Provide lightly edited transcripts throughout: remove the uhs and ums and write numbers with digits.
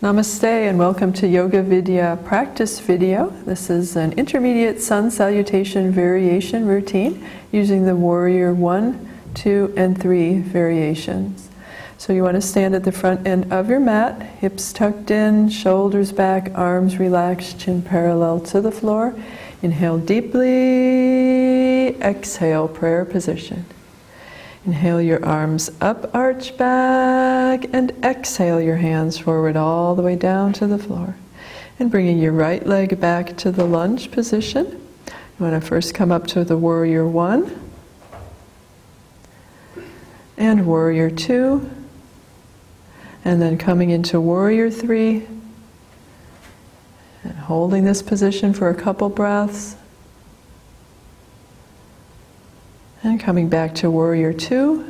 Namaste and welcome to Yoga Vidya practice video. This is an intermediate sun salutation variation routine using the warrior 1, 2, and 3 variations. So you want to stand at the front end of your mat, hips tucked in, shoulders back, arms relaxed, chin parallel to the floor. Inhale deeply, exhale prayer position. Inhale your arms up, arch back, and exhale your hands forward all the way down to the floor. And bringing your right leg back to the lunge position. You want to first come up to the warrior 1, and warrior 2, and then coming into warrior 3, and holding this position for a couple breaths. And coming back to warrior 2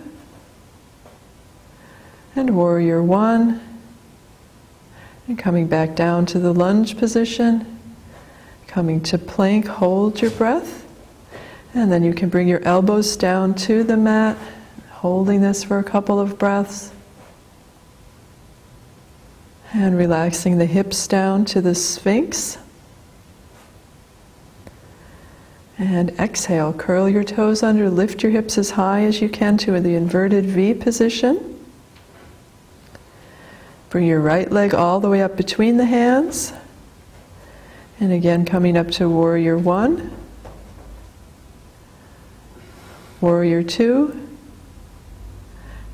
and warrior 1, and coming back down to the lunge position, coming to plank, hold your breath, and then you can bring your elbows down to the mat, holding this for a couple of breaths, and relaxing the hips down to the sphinx. And exhale, curl your toes under, lift your hips as high as you can to the inverted V position. Bring your right leg all the way up between the hands. And again, coming up to warrior 1, warrior 2,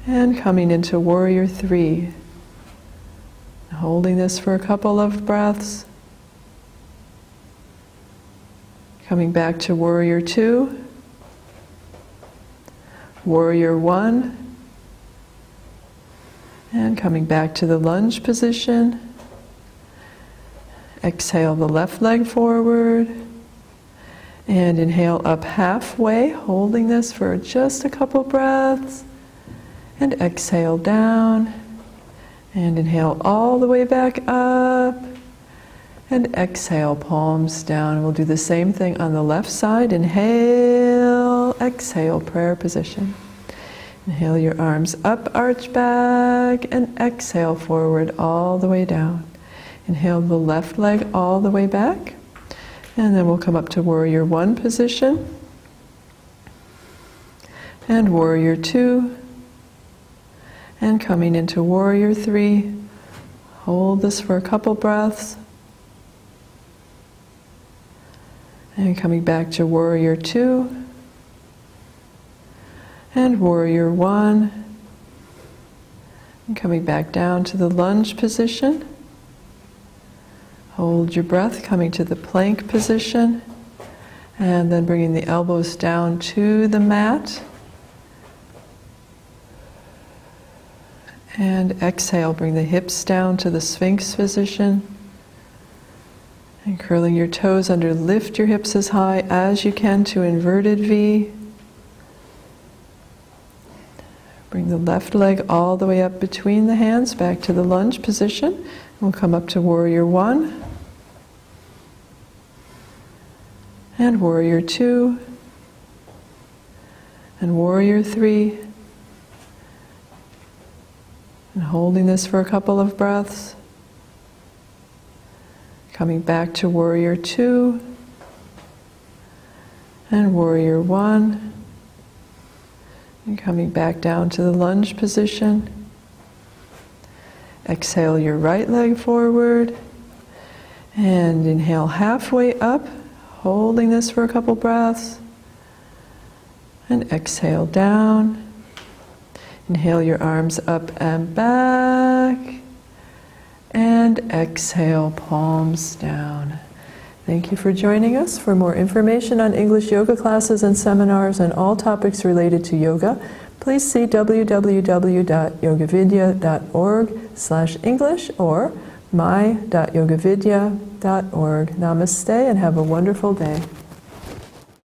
and coming into warrior 3. Holding this for a couple of breaths. Coming back to warrior 2, warrior 1, and coming back to the lunge position. Exhale the left leg forward, and inhale up halfway, holding this for just a couple breaths, and exhale down, and inhale all the way back up. And exhale, palms down. We'll do the same thing on the left side. Inhale, exhale, prayer position. Inhale your arms up, arch back, and exhale forward all the way down. Inhale the left leg all the way back. And then we'll come up to warrior 1 position. And warrior 2. And coming into warrior 3. Hold this for a couple breaths. And coming back to warrior 2 and warrior 1, and coming back down to the lunge position. Hold your breath, coming to the plank position, and then bringing the elbows down to the mat. And exhale, bring the hips down to the sphinx position. And curling your toes under, lift your hips as high as you can to inverted V. Bring the left leg all the way up between the hands, back to the lunge position. We'll come up to warrior 1. And warrior 2. And warrior 3. And holding this for a couple of breaths. Coming back to warrior 2 and warrior 1, and coming back down to the lunge position. Exhale your right leg forward and inhale halfway up, holding this for a couple breaths, and exhale down. Inhale your arms up and back. And exhale, palms down. Thank you for joining us. For more information on English yoga classes and seminars and all topics related to yoga, please see www.yogavidya.org/English or my.yogavidya.org. Namaste and have a wonderful day.